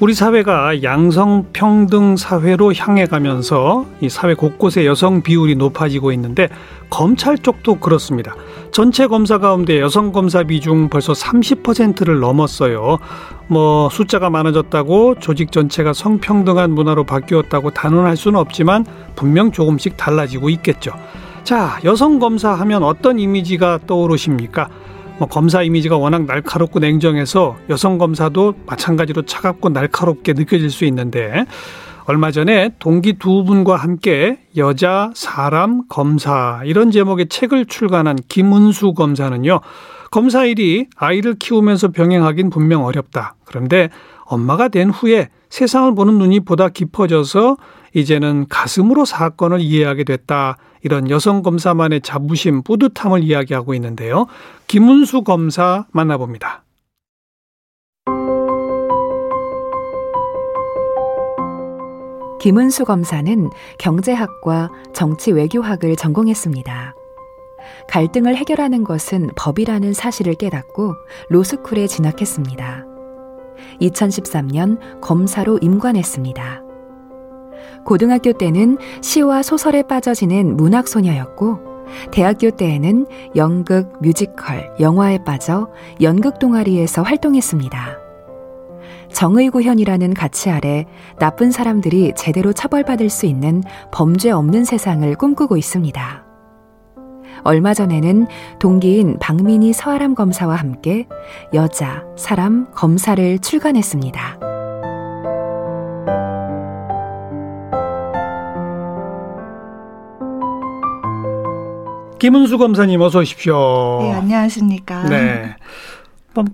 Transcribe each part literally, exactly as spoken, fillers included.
우리 사회가 양성평등 사회로 향해 가면서 이 사회 곳곳에 여성 비율이 높아지고 있는데 검찰 쪽도 그렇습니다. 전체 검사 가운데 여성 검사 비중 벌써 삼십 퍼센트를 넘었어요. 뭐 숫자가 많아졌다고 조직 전체가 성평등한 문화로 바뀌었다고 단언할 수는 없지만 분명 조금씩 달라지고 있겠죠. 자, 여성 검사 하면 어떤 이미지가 떠오르십니까? 뭐 검사 이미지가 워낙 날카롭고 냉정해서 여성 검사도 마찬가지로 차갑고 날카롭게 느껴질 수 있는데, 얼마 전에 동기 두 분과 함께 여자, 사람, 검사 이런 제목의 책을 출간한 김은수 검사는요, 검사 일이 아이를 키우면서 병행하긴 분명 어렵다. 그런데 엄마가 된 후에 세상을 보는 눈이 보다 깊어져서 이제는 가슴으로 사건을 이해하게 됐다. 이런 여성 검사만의 자부심, 뿌듯함을 이야기하고 있는데요. 김은수 검사 만나봅니다. 김은수 검사는 경제학과 정치외교학을 전공했습니다. 갈등을 해결하는 것은 법이라는 사실을 깨닫고 로스쿨에 진학했습니다. 이천십삼 년 검사로 임관했습니다. 고등학교 때는 시와 소설에 빠져지는 문학소녀였고, 대학교 때에는 연극, 뮤지컬, 영화에 빠져 연극 동아리에서 활동했습니다. 정의구현이라는 가치 아래 나쁜 사람들이 제대로 처벌받을 수 있는 범죄 없는 세상을 꿈꾸고 있습니다. 얼마 전에는 동기인 박민희 서아람 검사와 함께 여자, 사람, 검사를 출간했습니다. 김은수 검사님 어서 오십시오. 네, 안녕하십니까. 네.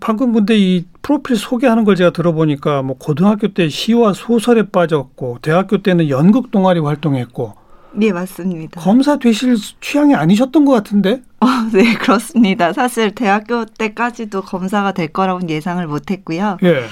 방금 근데 이 프로필 소개하는 걸 제가 들어보니까 뭐 고등학교 때 시와 소설에 빠졌고, 대학교 때는 연극 동아리 활동했고. 네, 맞습니다. 검사 되실 취향이 아니셨던 것 같은데? 어, 네, 그렇습니다. 사실 대학교 때까지도 검사가 될 거라고는 예상을 못했고요. 예.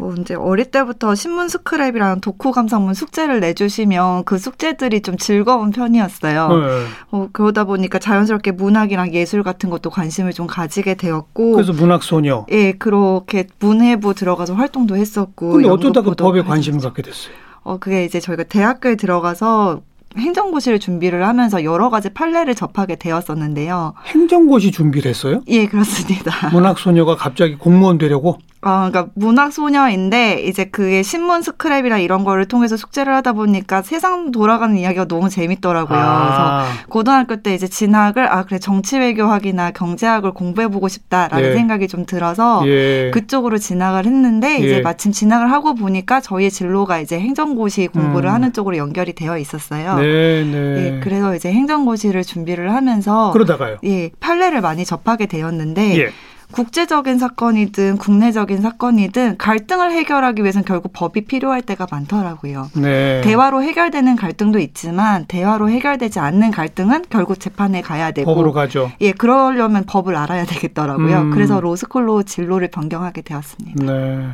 뭐 이제 어릴 때부터 신문 스크랩이랑 도쿠 감상문 숙제를 내주시면 그 숙제들이 좀 즐거운 편이었어요. 네. 어, 그러다 보니까 자연스럽게 문학이랑 예술 같은 것도 관심을 좀 가지게 되었고. 그래서 문학소녀. 예, 그렇게 문해부 들어가서 활동도 했었고. 근데 어쩌다 그 법에 관심을 갖게 됐어요? 어, 그게 이제 저희가 대학교에 들어가서 행정고시를 준비를 하면서 여러 가지 판례를 접하게 되었었는데요. 행정고시 준비를 했어요? 예, 그렇습니다. 문학소녀가 갑자기 공무원 되려고? 아, 그러니까 문학소녀인데 이제 그게 신문 스크랩이나 이런 거를 통해서 숙제를 하다 보니까 세상 돌아가는 이야기가 너무 재밌더라고요. 아. 그래서 고등학교 때 이제 진학을 아 그래 정치외교학이나 경제학을 공부해보고 싶다라는 예. 생각이 좀 들어서 예. 그쪽으로 진학을 했는데 예. 이제 마침 진학을 하고 보니까 저희의 진로가 이제 행정고시 공부를 음. 하는 쪽으로 연결이 되어 있었어요. 네, 네. 예, 그래서 이제 행정고시를 준비를 하면서 그러다가요. 예, 판례를 많이 접하게 되었는데. 예. 국제적인 사건이든 국내적인 사건이든 갈등을 해결하기 위해서는 결국 법이 필요할 때가 많더라고요. 네. 대화로 해결되는 갈등도 있지만 대화로 해결되지 않는 갈등은 결국 재판에 가야 되고. 법으로 가죠. 예, 그러려면 법을 알아야 되겠더라고요. 음. 그래서 로스쿨로 진로를 변경하게 되었습니다. 네.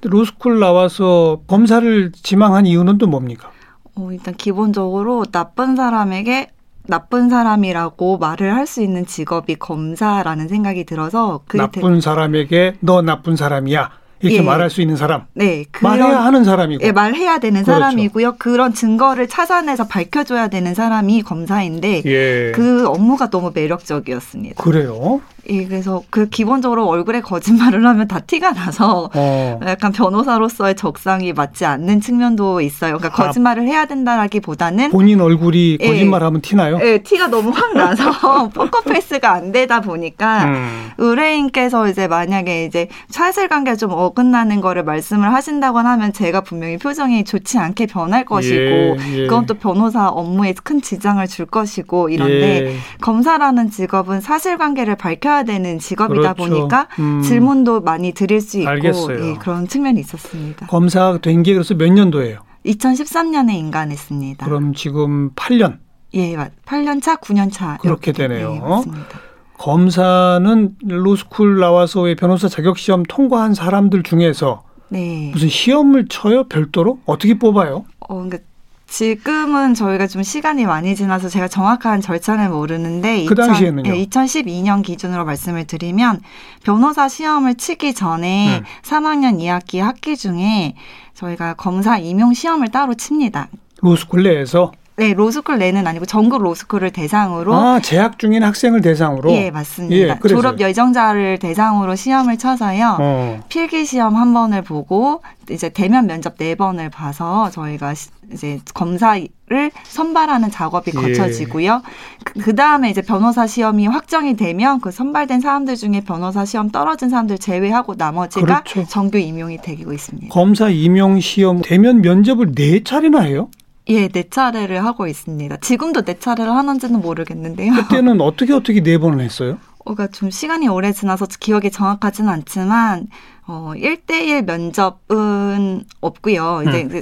로스쿨 나와서 검사를 지망한 이유는 또 뭡니까? 어, 일단 기본적으로 나쁜 사람에게 나쁜 사람이라고 말을 할 수 있는 직업이 검사라는 생각이 들어서 그게 나쁜 되... 사람에게 너 나쁜 사람이야 이렇게 예. 말할 수 있는 사람. 네, 그런, 말해야 하는 사람이고. 예, 말해야 되는 그렇죠. 사람이고요. 그런 증거를 찾아내서 밝혀줘야 되는 사람이 검사인데 예. 그 업무가 너무 매력적이었습니다. 그래요? 예, 그래서 그 기본적으로 얼굴에 거짓말을 하면 다 티가 나서 어. 약간 변호사로서의 적성이 맞지 않는 측면도 있어요. 그러니까 거짓말을 해야 된다라기보다는 본인 얼굴이 예, 거짓말하면 티나요? 예, 티가 너무 확 나서 포커페이스가 안 되다 보니까 음. 의뢰인께서 이제 만약에 이제 사실관계가 좀 어. 끝나는 거를 말씀을 하신다고 하면 제가 분명히 표정이 좋지 않게 변할 것이고 예, 예. 그건 또 변호사 업무에 큰 지장을 줄 것이고 이런데 예. 검사라는 직업은 사실관계를 밝혀야 되는 직업이다 그렇죠. 보니까 음. 질문도 많이 드릴 수 있고 예, 그런 측면이 있었습니다. 검사가 된 게 그래서 몇 년도예요? 이천십삼 년에 임관했습니다. 그럼 지금 팔 년? 예, 팔 년 차, 구 년 차. 그렇게 되네요. 네, 맞습니다. 검사는 로스쿨 나와서 변호사 자격시험 통과한 사람들 중에서 네. 무슨 시험을 쳐요? 별도로? 어떻게 뽑아요? 어, 그러니까 지금은 저희가 좀 시간이 많이 지나서 제가 정확한 절차는 모르는데 그 당시에는요? 네, 이천십이 년 기준으로 말씀을 드리면 변호사 시험을 치기 전에 네. 삼 학년 이 학기 학기 중에 저희가 검사 임용 시험을 따로 칩니다. 로스쿨 내에서? 네, 로스쿨 내는 아니고 전국 로스쿨을 대상으로. 아, 재학 중인 학생을 대상으로? 예, 맞습니다. 예, 졸업 예정자를 대상으로 시험을 쳐서요. 어. 필기 시험 한 번을 보고 이제 대면 면접 네 번을 봐서 저희가 이제 검사를 선발하는 작업이 거쳐지고요. 예. 그 다음에 이제 변호사 시험이 확정이 되면 그 선발된 사람들 중에 변호사 시험 떨어진 사람들 제외하고 나머지가 그렇죠. 정규 임용이 되고 있습니다. 검사 임용 시험 대면 면접을 네 차례나 해요? 예, 네 차례를 하고 있습니다. 지금도 네 차례를 하는지는 모르겠는데요. 그때는 어떻게 어떻게 네 번을 했어요? 어, 그러니까 좀 시간이 오래 지나서 기억이 정확하진 않지만 어, 일 대일 면접은 없고요. 이제 음.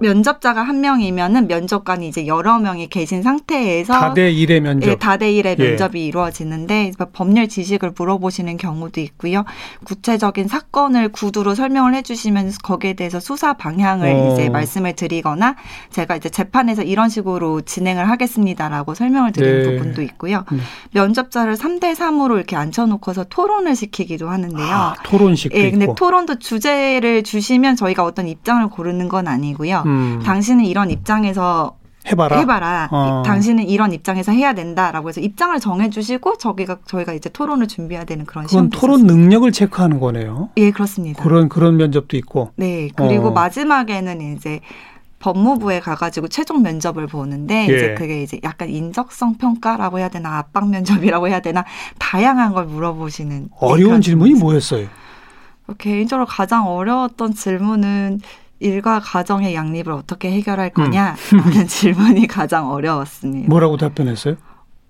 면접자가 한 명이면은 면접관이 이제 여러 명이 계신 상태에서 다대일의 면접, 예, 다대일의 예. 면접이 이루어지는데 법률 지식을 물어보시는 경우도 있고요. 구체적인 사건을 구두로 설명을 해주시면서 거기에 대해서 수사 방향을 오. 이제 말씀을 드리거나 제가 이제 재판에서 이런 식으로 진행을 하겠습니다라고 설명을 드리는 네. 부분도 있고요. 네. 면접자를 삼 대 삼으로 이렇게 앉혀놓고서 토론을 시키기도 하는데요. 아, 토론식도 예, 있고. 근데 토론도 주제를 주시면 저희가 어떤 입장을 고르는 건 아니고요. 음. 당신은 이런 입장에서 해봐라. 해봐라. 어. 당신은 이런 입장에서 해야 된다라고 해서 입장을 정해주시고 저희가 저희가 이제 토론을 준비해야 되는 그런 시험. 그건 토론 있었습니다. 능력을 체크하는 거네요. 예, 그렇습니다. 그런 그런 면접도 있고. 네, 그리고 어. 마지막에는 이제 법무부에 가가지고 최종 면접을 보는데 예. 이제 그게 이제 약간 인적성 평가라고 해야 되나 압박 면접이라고 해야 되나 다양한 걸 물어보시는. 어려운 질문이 뭐였어요? 개인적으로 가장 어려웠던 질문은. 일과 가정의 양립을 어떻게 해결할 거냐라는 음. 질문이 가장 어려웠습니다. 뭐라고 답변했어요?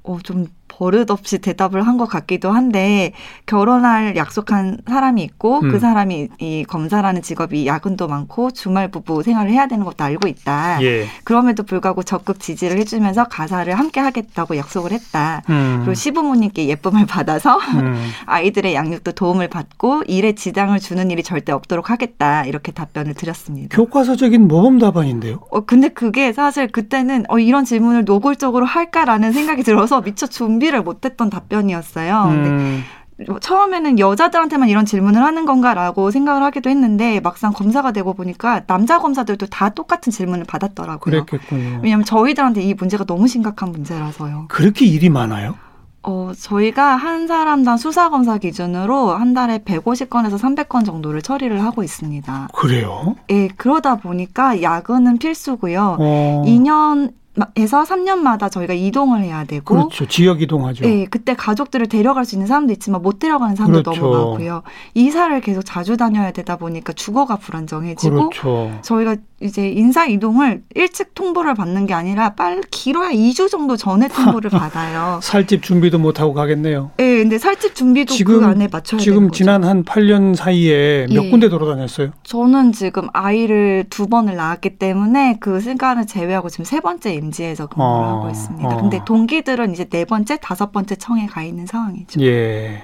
어, 좀 버릇없이 대답을 한 것 같기도 한데 결혼할 약속한 사람이 있고 음. 그 사람이 이 검사라는 직업이 야근도 많고 주말 부부 생활을 해야 되는 것도 알고 있다. 예. 그럼에도 불구하고 적극 지지를 해주면서 가사를 함께 하겠다고 약속을 했다. 음. 그리고 시부모님께 예쁨을 받아서 음. 아이들의 양육도 도움을 받고 일에 지장을 주는 일이 절대 없도록 하겠다. 이렇게 답변을 드렸습니다. 교과서적인 모범 답안인데요. 어, 근데 그게 사실 그때는 어, 이런 질문을 노골적으로 할까라는 생각이 들어서 미처 준비를 못했던 답변이었어요. 음. 근데 처음에는 여자들한테만 이런 질문을 하는 건가라고 생각을 하기도 했는데 막상 검사가 되고 보니까 남자 검사들도 다 똑같은 질문을 받았더라고요. 그랬겠군요. 왜냐하면 저희들한테 이 문제가 너무 심각한 문제라서요. 그렇게 일이 많아요? 어, 저희가 한 사람당 수사검사 기준으로 한 달에 백오십 건에서 삼백 건 정도를 처리를 하고 있습니다. 그래요? 예, 그러다 보니까 야근은 필수고요. 어. 이 년 에서 삼 년마다 저희가 이동을 해야 되고 그렇죠. 지역 이동하죠. 네. 그때 가족들을 데려갈 수 있는 사람도 있지만 못 데려가는 사람도 그렇죠. 너무 많고요. 이사를 계속 자주 다녀야 되다 보니까 주거가 불안정해지고 그렇죠. 저희가 이제 인사 이동을 일찍 통보를 받는 게 아니라 빨리 길어야 이 주 정도 전에 통보를 받아요. 살집 준비도 못하고 가겠네요. 네. 근데 살집 준비도 지금, 그 안에 맞춰야 되는 거죠. 지금 지난 한 팔 년 사이에 몇 예. 군데 돌아다녔어요? 저는 지금 아이를 두 번을 낳았기 때문에 그 시간을 제외하고 지금 세 번째 임지에서 근무를 어, 하고 있습니다. 어. 근데 동기들은 이제 네 번째, 다섯 번째 청에 가 있는 상황이죠. 예,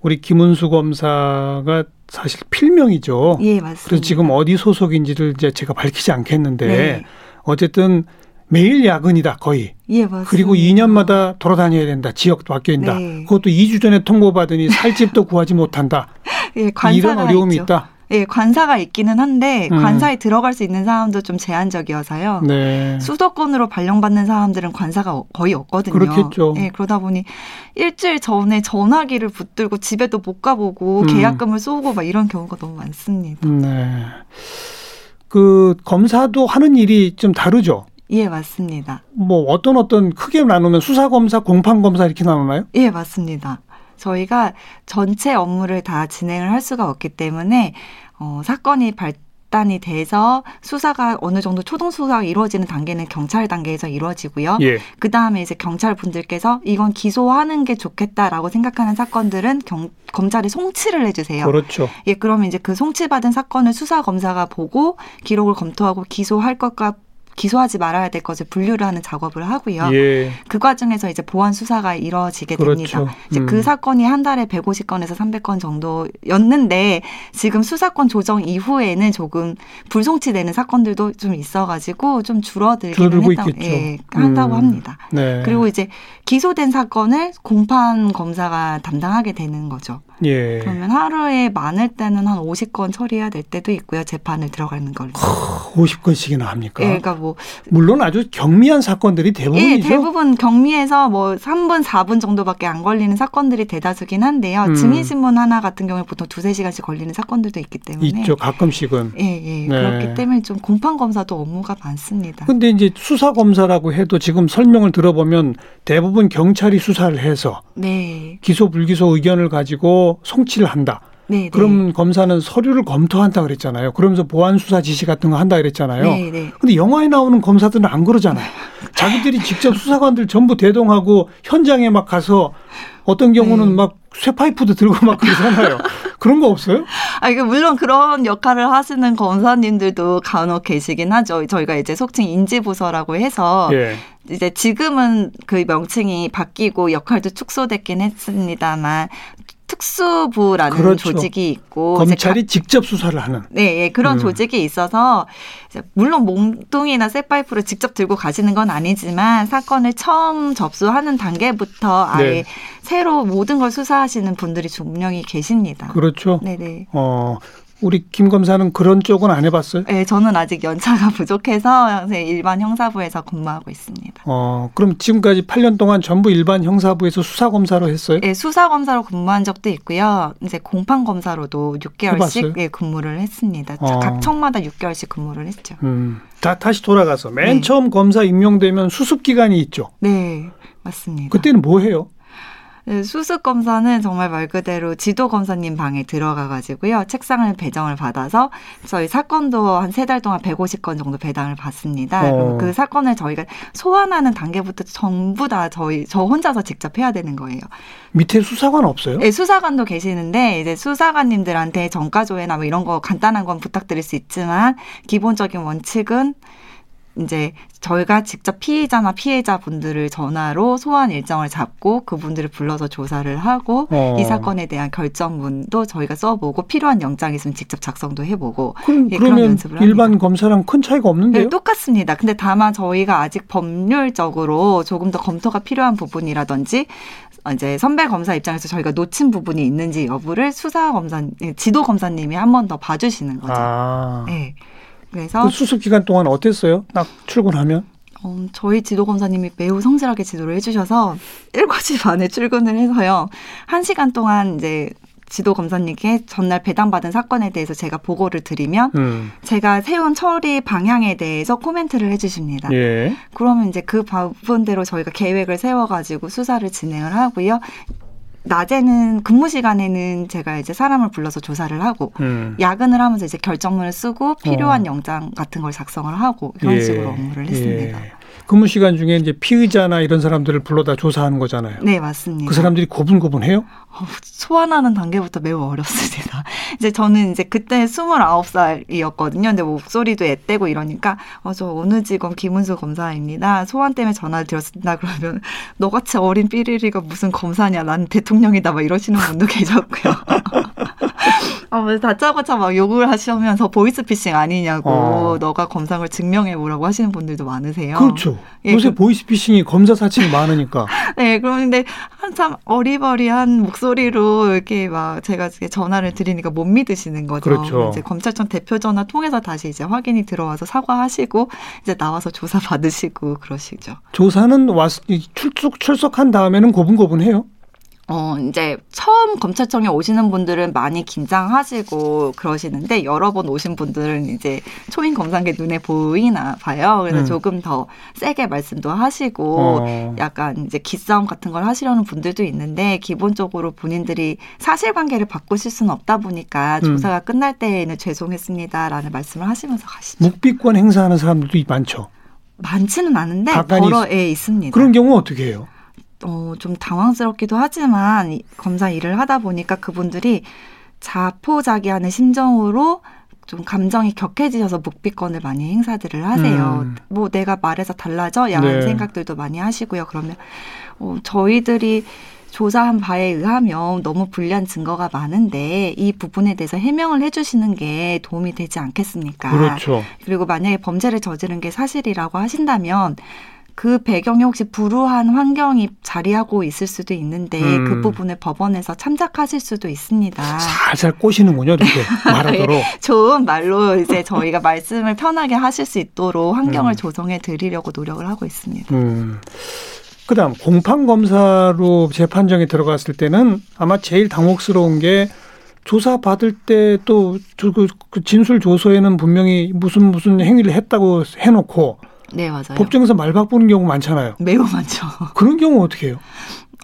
우리 김은수 검사가 사실 필명이죠. 예, 맞습니다. 그래서 지금 어디 소속인지를 이제 제가 밝히지 않겠는데 네. 어쨌든 매일 야근이다 거의. 예, 맞습니다. 그리고 이 년마다 돌아다녀야 된다. 지역도 바뀐다. 네. 그것도 이 주 전에 통보받으니 살집도 구하지 못한다. 예, 이런 어려움이 있죠. 있다. 예, 관사가 있기는 한데 관사에 음. 들어갈 수 있는 사람도 좀 제한적이어서요. 네. 수도권으로 발령받는 사람들은 관사가 거의 없거든요. 그렇겠죠. 예, 그러다 보니 일주일 전에 전화기를 붙들고 집에도 못 가보고 음. 계약금을 쏘고 막 이런 경우가 너무 많습니다. 네. 그 검사도 하는 일이 좀 다르죠? 예, 맞습니다. 뭐 어떤 어떤 크게 나누면 수사검사, 공판검사 이렇게 나누나요? 예, 맞습니다. 저희가 전체 업무를 다 진행을 할 수가 없기 때문에 어, 사건이 발단이 돼서 수사가 어느 정도 초동 수사가 이루어지는 단계는 경찰 단계에서 이루어지고요. 예. 그 다음에 이제 경찰 분들께서 이건 기소하는 게 좋겠다라고 생각하는 사건들은 경, 검찰이 송치를 해주세요. 그렇죠. 예, 그러면 이제 그 송치받은 사건을 수사 검사가 보고 기록을 검토하고 기소할 것과 기소하지 말아야 될 것을 분류를 하는 작업을 하고요. 예. 그 과정에서 이제 보완 수사가 이루어지게 됩니다. 그렇죠. 이제 음. 그 사건이 한 달에 백오십 건에서 삼백 건 정도였는데 지금 수사권 조정 이후에는 조금 불송치되는 사건들도 좀 있어가지고 좀 줄어들기는 했다, 예, 한다고 음. 합니다. 네. 그리고 이제 기소된 사건을 공판 검사가 담당하게 되는 거죠. 예. 그러면 하루에 많을 때는 한 오십 건 처리해야 될 때도 있고요. 재판을 들어가는 걸로. 오십 건씩이나 합니까? 예, 그러니까 뭐 물론 아주 경미한 사건들이 대부분이죠. 예, 대부분 경미해서 뭐 삼 분, 사 분 정도밖에 안 걸리는 사건들이 대다수긴 한데요. 음. 증인신문 하나 같은 경우에 보통 두세 시간씩 걸리는 사건들도 있기 때문에. 있죠. 가끔씩은. 예, 예. 네. 그렇기 때문에 좀 공판검사도 업무가 많습니다. 그런데 이제 수사검사라고 해도 지금 설명을 들어보면 대부분 경찰이 수사를 해서 네. 기소 불기소 의견을 가지고 송치를 한다. 네네. 그럼 검사는 서류를 검토한다 그랬잖아요. 그러면서 보완 수사 지시 같은 거 한다 그랬잖아요. 네네. 근데 영화에 나오는 검사들은 안 그러잖아요. 자기들이 직접 수사관들 전부 대동하고 현장에 막 가서 어떤 경우는 네. 막 쇠파이프도 들고 막 그러잖아요. 그런 거 없어요? 아, 이게 물론 그런 역할을 하시는 검사님들도 간혹 계시긴 하죠. 저희가 이제 속칭 인지부서라고 해서 예. 이제 지금은 그 명칭이 바뀌고 역할도 축소됐긴 했습니다만 특수부라는 그렇죠. 조직이 있고 검찰이 이제 가, 직접 수사를 하는 네, 예, 그런 음. 조직이 있어서 이제 물론 몽둥이나 쇠파이프를 직접 들고 가시는 건 아니지만 사건을 처음 접수하는 단계부터 아예 네. 새로 모든 걸 수사하시는 분들이 분명히 계십니다. 그렇죠. 네네. 어. 우리 김 검사는 그런 쪽은 안 해봤어요? 네, 저는 아직 연차가 부족해서 일반 형사부에서 근무하고 있습니다. 어, 그럼 지금까지 팔 년 동안 전부 일반 형사부에서 수사검사로 했어요? 네, 수사검사로 근무한 적도 있고요. 이제 공판검사로도 육 개월씩 예, 근무를 했습니다. 어. 각 청마다 육 개월씩 근무를 했죠. 음, 다, 다시 돌아가서 맨 네. 처음 검사 임명되면 수습기간이 있죠? 네, 맞습니다. 그때는 뭐 해요? 수습검사는 정말 말 그대로 지도검사님 방에 들어가가지고요. 책상을 배정을 받아서 저희 사건도 한 세 달 동안 백오십 건 정도 배당을 받습니다. 어. 그 사건을 저희가 소환하는 단계부터 전부 다 저희, 저 혼자서 직접 해야 되는 거예요. 밑에 수사관 없어요? 네, 수사관도 계시는데 이제 수사관님들한테 전과조회나 뭐 이런 거 간단한 건 부탁드릴 수 있지만 기본적인 원칙은 이제 저희가 직접 피의자나 피해자분들을 전화로 소환 일정을 잡고 그분들을 불러서 조사를 하고 어. 이 사건에 대한 결정문도 저희가 써보고 필요한 영장 있으면 직접 작성도 해보고 그럼, 예, 그런 연습을 합니다. 일반 검사랑 큰 차이가 없는데요? 네, 똑같습니다. 근데 다만 저희가 아직 법률적으로 조금 더 검토가 필요한 부분이라든지 이제 선배 검사 입장에서 저희가 놓친 부분이 있는지 여부를 수사 검사, 지도 검사님이 한 번 더 봐주시는 거죠. 아. 네. 그래서 그 수습 기간 동안 어땠어요? 딱 출근하면? 어, 저희 지도검사님이 매우 성실하게 지도를 해주셔서 일곱 시 반에 출근을 해서요. 한 시간 동안 이제 지도검사님께 전날 배당받은 사건에 대해서 제가 보고를 드리면 음. 제가 세운 처리 방향에 대해서 코멘트를 해주십니다. 예. 그러면 이제 그 부분대로 저희가 계획을 세워가지고 수사를 진행을 하고요. 낮에는 근무 시간에는 제가 이제 사람을 불러서 조사를 하고 음. 야근을 하면서 이제 결정문을 쓰고 필요한 어. 영장 같은 걸 작성을 하고 이런 예. 식으로 업무를 했습니다. 예. 근무 시간 중에 이제 피의자나 이런 사람들을 불러다 조사하는 거잖아요. 네, 맞습니다. 그 사람들이 고분고분해요? 어, 소환하는 단계부터 매우 어렵습니다. 이제 저는 이제 그때 스물아홉 살이었거든요. 근데 목소리도 앳되고 이러니까 어, 저 어느 직원 김은수 검사입니다. 소환 때문에 전화를 드렸습니다. 그러면 너같이 어린 삐리리가 무슨 검사냐. 난 대통령이다. 막 이러시는 분도 계셨고요. 어, 다짜고짜 막 욕을 하시면서 보이스피싱 아니냐고 어. 너가 검사를 증명해보라고 하시는 분들도 많으세요. 그렇죠. 예, 요새 그, 보이스피싱이 검사 사칭이 많으니까. 네. 그런데 한참 어리버리한 목소리로 이렇게 막 제가 전화를 드리니까 못 믿으시는 거죠. 그렇죠. 이제 검찰청 대표 전화 통해서 다시 이제 확인이 들어와서 사과하시고 이제 나와서 조사 받으시고 그러시죠. 조사는 와서 출석, 출석한 다음에는 고분고분해요? 어, 이제 처음 검찰청에 오시는 분들은 많이 긴장하시고 그러시는데 여러 번 오신 분들은 이제 초임 검사계 눈에 보이나 봐요. 그래서 음. 조금 더 세게 말씀도 하시고 어. 약간 이제 기싸움 같은 걸 하시려는 분들도 있는데 기본적으로 본인들이 사실관계를 바꾸실 수는 없다 보니까 음. 조사가 끝날 때에는 죄송했습니다라는 말씀을 하시면서 가시죠. 묵비권 행사하는 사람들도 많죠. 많지는 않은데 여러 애 있습니다. 그런 경우 어떻게 해요? 어, 좀 당황스럽기도 하지만 검사 일을 하다 보니까 그분들이 자포자기하는 심정으로 좀 감정이 격해지셔서 묵비권을 많이 행사들을 하세요. 음. 뭐 내가 말해서 달라져? 야한 네. 생각들도 많이 하시고요. 그러면 어, 저희들이 조사한 바에 의하면 너무 불리한 증거가 많은데 이 부분에 대해서 해명을 해주시는 게 도움이 되지 않겠습니까? 그렇죠. 그리고 만약에 범죄를 저지른 게 사실이라고 하신다면 그 배경이 혹시 불우한 환경이 자리하고 있을 수도 있는데 음. 그 부분을 법원에서 참작하실 수도 있습니다. 살살 꼬시는군요. 이렇게 말하도록. 좋은 말로 이제 저희가 말씀을 편하게 하실 수 있도록 환경을 음. 조성해 드리려고 노력을 하고 있습니다. 음. 그다음 공판검사로 재판정에 들어갔을 때는 아마 제일 당혹스러운 게 조사받을 때 또 그 진술 조서에는 분명히 무슨 무슨 행위를 했다고 해놓고 네, 맞아요. 법정에서 말 바꾸는 경우 많잖아요. 매우 많죠. 그런 경우 어떻게 해요?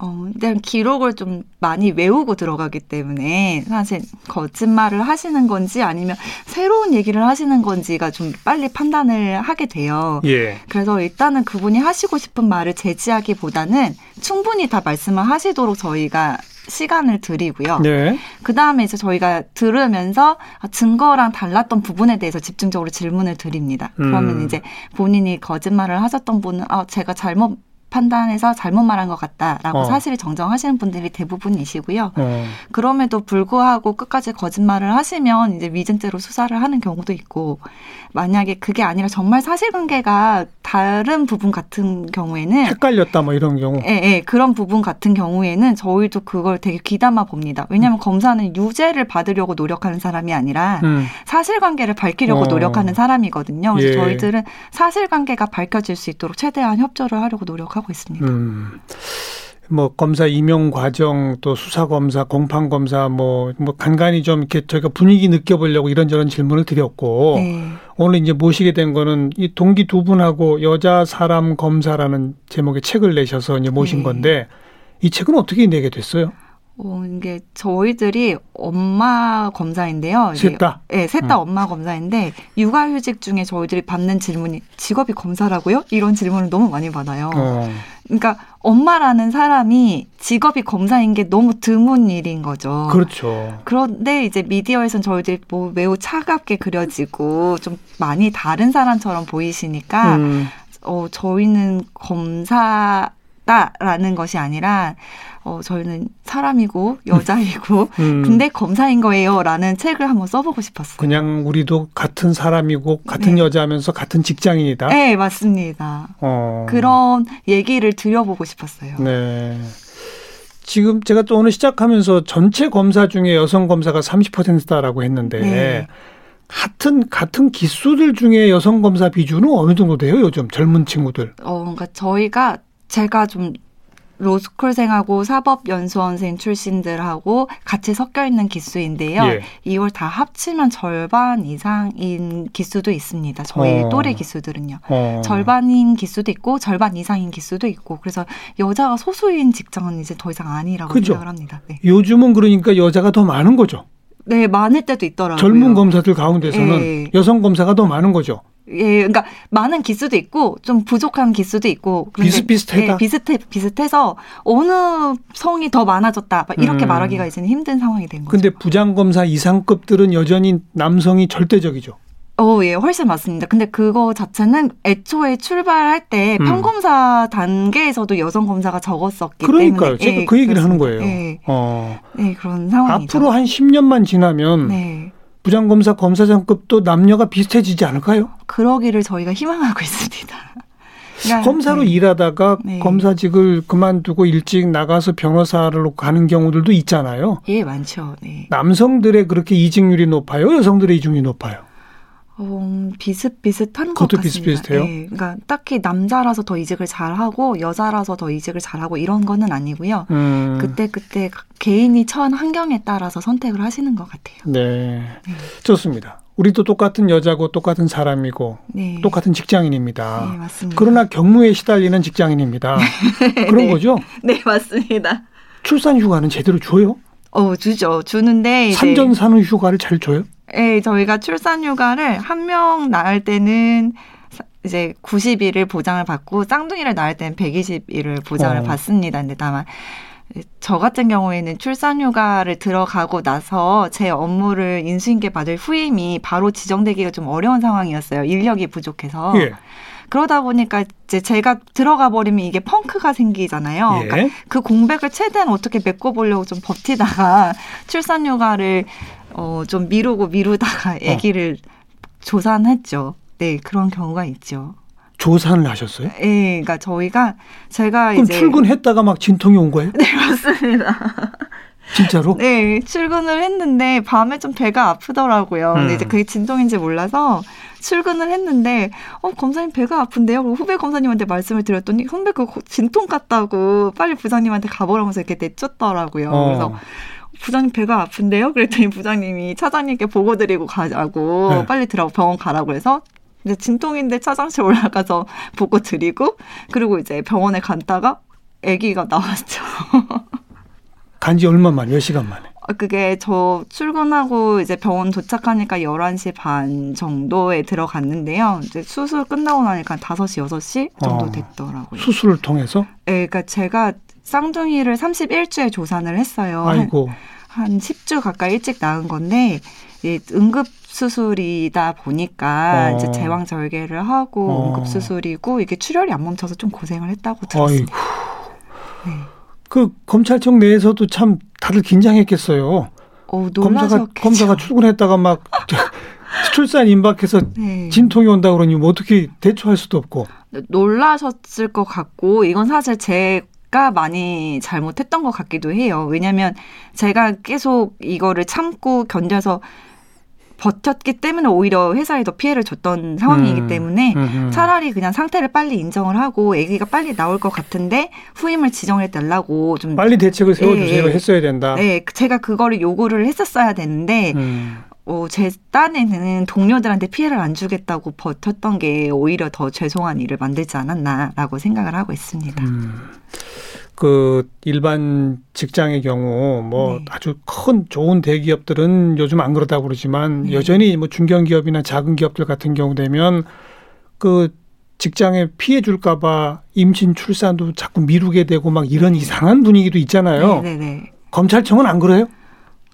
어, 일단 기록을 좀 많이 외우고 들어가기 때문에 사실 거짓말을 하시는 건지 아니면 새로운 얘기를 하시는 건지가 좀 빨리 판단을 하게 돼요. 예. 그래서 일단은 그분이 하시고 싶은 말을 제지하기보다는 충분히 다 말씀을 하시도록 저희가 시간을 드리고요. 네. 그 다음에 이제 저희가 들으면서 증거랑 달랐던 부분에 대해서 집중적으로 질문을 드립니다. 그러면 음. 이제 본인이 거짓말을 하셨던 분은 아, 제가 잘못 판단해서 잘못 말한 것 같다라고 어. 사실을 정정하시는 분들이 대부분이시고요. 어. 그럼에도 불구하고 끝까지 거짓말을 하시면 이제 위증죄로 수사를 하는 경우도 있고, 만약에 그게 아니라 정말 사실관계가 다른 부분 같은 경우에는 헷갈렸다 뭐 이런 경우. 예, 예, 그런 부분 같은 경우에는 저희도 그걸 되게 귀담아 봅니다. 왜냐하면 음. 검사는 유죄를 받으려고 노력하는 사람이 아니라 음. 사실관계를 밝히려고 어. 노력하는 사람이거든요. 그래서 예. 저희들은 사실관계가 밝혀질 수 있도록 최대한 협조를 하려고 노력하고. 있습니다. 음, 뭐 검사 임용 과정 또 수사 검사, 공판 검사 뭐, 뭐 간간히 좀 이렇게 저희가 분위기 느껴보려고 이런저런 질문을 드렸고 네. 오늘 이제 모시게 된 거는 이 동기 두 분하고 여자 사람 검사라는 제목의 책을 내셔서 이제 모신 네. 건데 이 책은 어떻게 내게 됐어요? 어, 이게 저희들이 엄마 검사인데요. 셋 다? 네, 셋 다 음. 엄마 검사인데 육아휴직 중에 저희들이 받는 질문이 직업이 검사라고요? 이런 질문을 너무 많이 받아요. 어. 그러니까 엄마라는 사람이 직업이 검사인 게 너무 드문 일인 거죠. 그렇죠. 그런데 이제 미디어에선 저희들이 뭐 매우 차갑게 그려지고 좀 많이 다른 사람처럼 보이시니까 음. 어, 저희는 검사 라는 것이 아니라 어, 저희는 사람이고 여자이고 음. 근데 검사인 거예요 라는 책을 한번 써보고 싶었어요. 그냥 우리도 같은 사람이고 같은 네. 여자면서 같은 직장인이다. 네, 맞습니다. 어. 그런 얘기를 드려보고 싶었어요. 네. 지금 제가 또 오늘 시작하면서 전체 검사 중에 여성 검사가 삼십 퍼센트다라고 했는데 네. 같은 같은 기수들 중에 여성 검사 비중은 어느 정도 돼요? 요즘 젊은 친구들. 어, 그러니까 저희가 제가 좀 로스쿨생하고 사법연수원생 출신들하고 같이 섞여 있는 기수인데요. 예. 이걸 다 합치면 절반 이상인 기수도 있습니다. 저희 어. 또래 기수들은요. 어. 절반인 기수도 있고 절반 이상인 기수도 있고, 그래서 여자가 소수인 직장은 이제 더 이상 아니라고 그죠? 생각을 합니다. 네. 요즘은 그러니까 여자가 더 많은 거죠? 네. 많을 때도 있더라고요. 젊은 검사들 가운데서는 예. 여성 검사가 더 많은 거죠? 예, 그러니까 많은 기수도 있고 좀 부족한 기수도 있고 비슷비슷하다. 예, 비슷해 비슷해서 어느 성이 더 많아졌다 막 이렇게 음. 말하기가 이제는 힘든 상황이 된 거죠. 근데 부장검사 이상급들은 여전히 남성이 절대적이죠. 어, 예, 훨씬 맞습니다. 근데 그거 자체는 애초에 출발할 때 음. 평검사 단계에서도 여성 검사가 적었었기 그러니까요. 때문에. 그러니까요. 제가 예, 그 얘기를 그렇습니다. 하는 거예요. 예. 어. 네, 그런 상황이죠. 앞으로 한 십 년만 지나면. 네. 부장검사, 검사장급도 남녀가 비슷해지지 않을까요? 그러기를 저희가 희망하고 있습니다. 그러니까 검사로 네. 일하다가 네. 검사직을 그만두고 일찍 나가서 변호사로 가는 경우들도 있잖아요. 예, 많죠. 네. 남성들의 그렇게 이직률이 높아요? 여성들의 이직률이 높아요? 어, 비슷비슷한 것 같습니다. 그것도 비슷비슷해요? 네. 그러니까 딱히 남자라서 더 이직을 잘하고 여자라서 더 이직을 잘하고 이런 거는 아니고요. 음. 그때그때 개인이 처한 환경에 따라서 선택을 하시는 것 같아요. 네. 네. 좋습니다. 우리도 똑같은 여자고 똑같은 사람이고 네. 똑같은 직장인입니다. 네, 맞습니다. 그러나 경무에 시달리는 직장인입니다. 그런 네. 거죠? 네, 맞습니다. 출산휴가는 제대로 줘요? 어, 주죠. 주는데 이제 산전 산후 휴가를 잘 줘요? 네, 저희가 출산 휴가를 한 명 낳을 때는 이제 구십 일을 보장을 받고 쌍둥이를 낳을 때는 백이십 일을 보장을 어. 받습니다. 근데 다만 저 같은 경우에는 출산휴가를 들어가고 나서 제 업무를 인수인계 받을 후임이 바로 지정되기가 좀 어려운 상황이었어요. 인력이 부족해서. 예. 그러다 보니까 이제 제가 들어가 버리면 이게 펑크가 생기잖아요. 예. 그러니까 그 공백을 최대한 어떻게 메꿔보려고 좀 버티다가 출산휴가를 어, 좀 미루고 미루다가 아기를 어. 조산했죠. 네, 그런 경우가 있죠. 조산을 하셨어요? 예, 네, 그러니까 저희가 제가 그럼 이제 출근했다가 막 진통이 온 거예요? 네, 맞습니다. 진짜로? 네, 출근을 했는데 밤에 좀 배가 아프더라고요. 음. 근데 이제 그게 진통인지 몰라서 출근을 했는데 어 검사님 배가 아픈데요. 후배 검사님한테 말씀을 드렸더니 후배 그 진통 같다고 빨리 부장님한테 가보라면서 이렇게 내쫓더라고요. 어. 그래서 부장님 배가 아픈데요. 그랬더니 부장님이 차장님께 보고 드리고 가자고 네. 빨리 들어 병원 가라고 해서. 근데 진통인데 차장실 올라가서 보고 드리고 그리고 이제 병원에 갔다가 아기가 나왔죠. 간 지 얼마 만에 몇 시간 만에? 그게 저 출근하고 이제 병원 도착하니까 열한 시 반 정도에 들어갔는데요. 이제 수술 끝나고 나니까 다섯 시 여섯 시 정도 어, 됐더라고요. 수술을 통해서? 네, 그러니까 제가 쌍둥이를 삼십일 주에 조산을 했어요. 아이고. 한, 한 십 주 가까이 일찍 낳은 건데 예, 응급 수술이다 보니까 어. 이제 제왕 절개를 하고 어. 응급 수술이고 이게 출혈이 안 멈춰서 좀 고생을 했다고 들었습니다. 네. 그 검찰청 내에서도 참 다들 긴장했겠어요. 어, 검사가 검사가 출근했다가 막 출산 임박해서 네. 진통이 온다 그러니 뭐 어떻게 대처할 수도 없고 놀라셨을 것 같고 이건 사실 제 가 많이 잘못했던 것 같기도 해요. 왜냐하면 제가 계속 이거를 참고 견뎌서 버텼기 때문에 오히려 회사에 더 피해를 줬던 상황이기 때문에 음. 차라리 그냥 상태를 빨리 인정을 하고 아기가 빨리 나올 것 같은데 후임을 지정해 달라고 좀 빨리 대책을 세워주세요 예, 했어야 된다. 네, 제가 그거를 요구를 했었어야 되는데 음. 어, 제 딴에는 동료들한테 피해를 안 주겠다고 버텼던 게 오히려 더 죄송한 일을 만들지 않았나라고 생각을 하고 있습니다. 음. 그 일반 직장의 경우 뭐 네. 아주 큰 좋은 대기업들은 요즘 안 그러다고 그러지만 네. 여전히 뭐 중견기업이나 작은 기업들 같은 경우 되면 그 직장에 피해 줄까 봐 임신 출산도 자꾸 미루게 되고 막 이런 이상한 분위기도 있잖아요. 네, 네, 네. 검찰청은 안 그래요?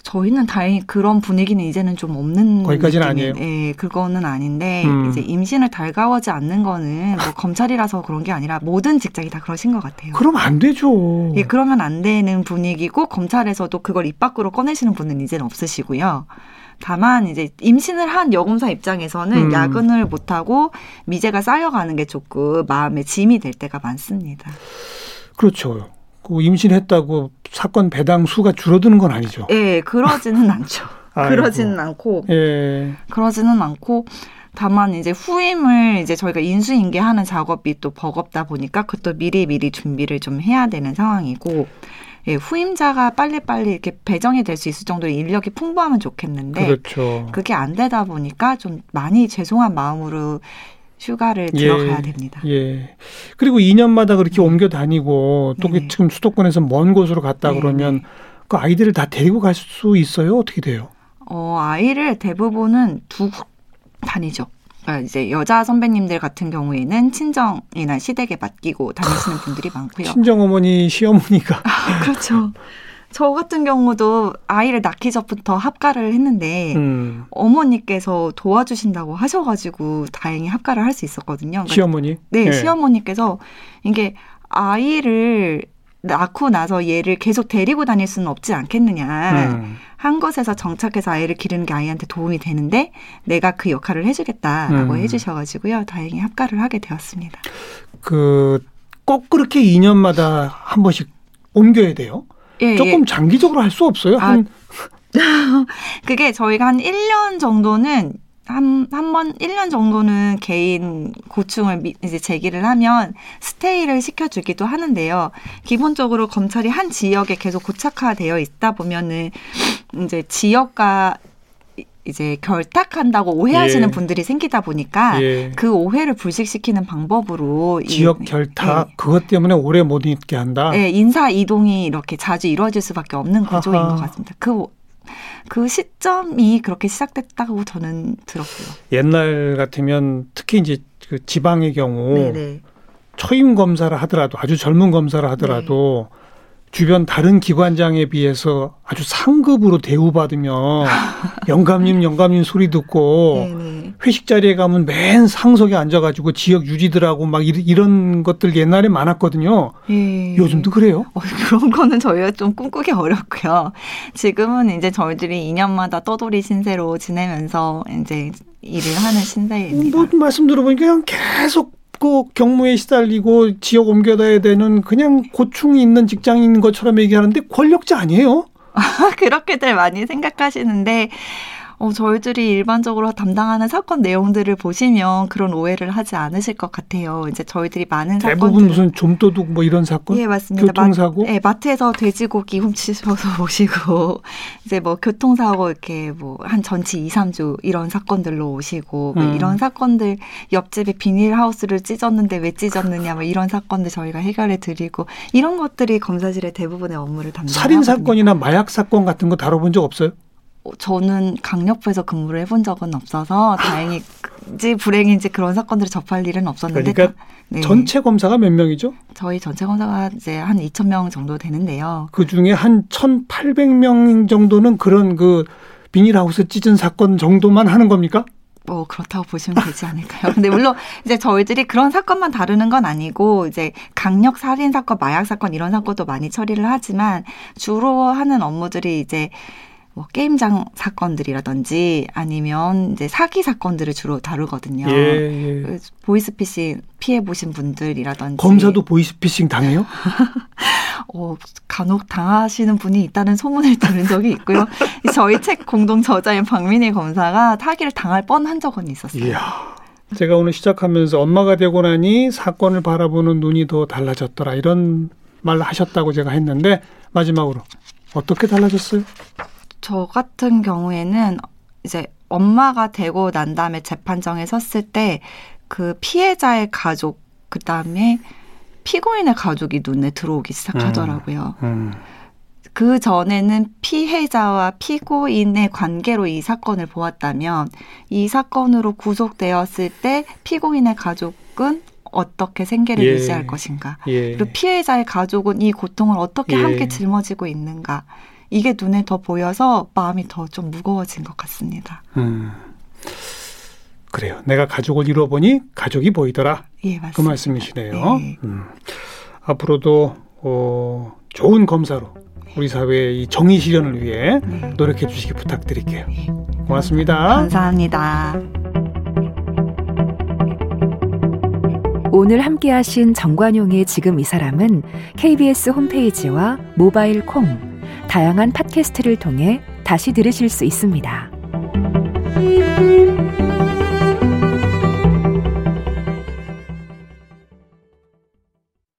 저희는 다행히 그런 분위기는 이제는 좀 없는 거기까지는 아니에요. 네, 그거는 아닌데 음. 이제 임신을 달가워하지 않는 거는 뭐 검찰이라서 그런 게 아니라 모든 직장이 다 그러신 것 같아요. 그럼 안 되죠. 예, 그러면 안 되는 분위기고 검찰에서도 그걸 입 밖으로 꺼내시는 분은 이제는 없으시고요. 다만 이제 임신을 한 여검사 입장에서는 음. 야근을 못 하고 미제가 쌓여가는 게 조금 마음에 짐이 될 때가 많습니다. 그렇죠. 임신했다고 사건 배당 수가 줄어드는 건 아니죠. 예, 그러지는 않죠. 아이고. 그러지는 않고, 예, 그러지는 않고 다만 이제 후임을 이제 저희가 인수인계하는 작업이 또 버겁다 보니까 그것도 미리 미리 준비를 좀 해야 되는 상황이고, 예, 후임자가 빨리 빨리 이렇게 배정이 될 수 있을 정도의 인력이 풍부하면 좋겠는데, 그렇죠. 그게 안 되다 보니까 좀 많이 죄송한 마음으로. 휴가를 예, 들어가야 됩니다. 예. 그리고 이 년마다 그렇게 네. 옮겨 다니고 또 네. 지금 수도권에서 먼 곳으로 갔다 네. 그러면 그 아이들을 다 데리고 갈 수 있어요? 어떻게 돼요? 어, 아이를 대부분은 두고 다니죠. 그러니까 이제 여자 선배님들 같은 경우에는 친정이나 시댁에 맡기고 다니시는 분들이 많고요. 친정 어머니, 시어머니가 아, 그렇죠. 저 같은 경우도 아이를 낳기 전부터 합가를 했는데 음. 어머니께서 도와주신다고 하셔가지고 다행히 합가를 할 수 있었거든요. 그러니까 시어머니? 네, 네. 시어머니께서 이게 아이를 낳고 나서 얘를 계속 데리고 다닐 수는 없지 않겠느냐. 음. 한 곳에서 정착해서 아이를 기르는 게 아이한테 도움이 되는데 내가 그 역할을 해주겠다라고 음. 해주셔가지고요. 다행히 합가를 하게 되었습니다. 그 꼭 그렇게 이 년마다 한 번씩 옮겨야 돼요? 예, 조금 예. 장기적으로 할 수 없어요? 아, 한 그게 저희가 한 일 년 정도는 한, 한 번, 일 년 정도는 개인 고충을 미, 이제 제기를 하면 스테이를 시켜주기도 하는데요. 기본적으로 검찰이 한 지역에 계속 고착화되어 있다 보면은 이제 지역과 이제 결탁한다고 오해하시는 예. 분들이 생기다 보니까 예. 그 오해를 불식시키는 방법으로 지역 결탁 예. 그것 때문에 오래 못 있게 한다. 예, 인사 이동이 이렇게 자주 이루어질 수밖에 없는 구조인 아하. 것 같습니다. 그, 그 시점이 그렇게 시작됐다고 저는 들었고요. 옛날 같으면 특히 이제 그 지방의 경우 네네. 초임 검사를 하더라도 아주 젊은 검사를 하더라도 네. 주변 다른 기관장에 비해서 아주 상급으로 대우받으며 영감님 영감님 소리 듣고 네네. 회식 자리에 가면 맨 상석에 앉아가지고 지역 유지들하고 막 이런 것들 옛날에 많았거든요. 예. 요즘도 그래요? 어, 그런 거는 저희가 좀 꿈꾸기 어렵고요. 지금은 이제 저희들이 이 년마다 떠돌이 신세로 지내면서 이제 일을 하는 신세입니다. 뭐 말씀 들어보니까 그냥 계속 그 경무에 시달리고 지역 옮겨다야 되는 그냥 고충이 있는 직장인 것처럼 얘기하는데 권력자 아니에요? 그렇게들 많이 생각하시는데 어, 저희들이 일반적으로 담당하는 사건 내용들을 보시면 그런 오해를 하지 않으실 것 같아요. 이제 저희들이 많은 사건 대부분 사건들을, 무슨 좀도둑 뭐 이런 사건? 예, 맞습니다. 교통사고? 마, 예, 마트에서 돼지고기 훔치셔서 오시고 이제 뭐 교통사고 이렇게 뭐 한 전치 이, 삼 주 이런 사건들로 오시고 음. 뭐 이런 사건들 옆집에 비닐하우스를 찢었는데 왜 찢었느냐 뭐 이런 사건들 저희가 해결해 드리고 이런 것들이 검사실의 대부분의 업무를 담당하거든요. 살인사건이나 마약사건 같은 거 다뤄본 적 없어요? 저는 강력부에서 근무를 해본 적은 없어서 다행인지 불행인지 그런 사건들을 접할 일은 없었는데 그러니까 네. 전체 검사가 몇 명이죠? 저희 전체 검사가 이제 한 이천 명 정도 되는데요. 그중에 한 천팔백 명 정도는 그런 그 비닐하우스 찢은 사건 정도만 하는 겁니까? 뭐 그렇다고 보시면 되지 않을까요? 근데 물론 이제 저희들이 그런 사건만 다루는 건 아니고 이제 강력 살인 사건, 마약 사건 이런 사건도 많이 처리를 하지만 주로 하는 업무들이 이제 뭐 게임장 사건들이라든지 아니면 이제 사기 사건들을 주로 다루거든요. 예, 예. 보이스피싱 피해보신 분들이라든지. 검사도 보이스피싱 당해요? 어, 간혹 당하시는 분이 있다는 소문을 들은 적이 있고요. 저희 책 공동 저자인 박민희 검사가 사기를 당할 뻔한 적은 있었어요. 이야, 제가 오늘 시작하면서 엄마가 되고 나니 사건을 바라보는 눈이 더 달라졌더라 이런 말 하셨다고 제가 했는데 마지막으로 어떻게 달라졌어요? 저 같은 경우에는 이제 엄마가 되고 난 다음에 재판정에 섰을 때 그 피해자의 가족, 그 다음에 피고인의 가족이 눈에 들어오기 시작하더라고요. 음, 음. 그 전에는 피해자와 피고인의 관계로 이 사건을 보았다면 이 사건으로 구속되었을 때 피고인의 가족은 어떻게 생계를 예. 유지할 것인가. 예. 그리고 피해자의 가족은 이 고통을 어떻게 예. 함께 짊어지고 있는가. 이게 눈에 더 보여서 마음이 더 좀 무거워진 것 같습니다. 음, 그래요. 내가 가족을 이뤄보니 가족이 보이더라. 예, 맞습니다. 그 말씀이시네요. 네. 음. 앞으로도 어, 좋은 검사로 우리 사회의 이 정의 실현을 위해 네. 노력해 주시기 부탁드릴게요. 네. 고맙습니다. 감사합니다. 오늘 함께하신 정관용의 지금 이 사람은 케이비에스 홈페이지와 모바일 콩, 다양한 팟캐스트를 통해 다시 들으실 수 있습니다.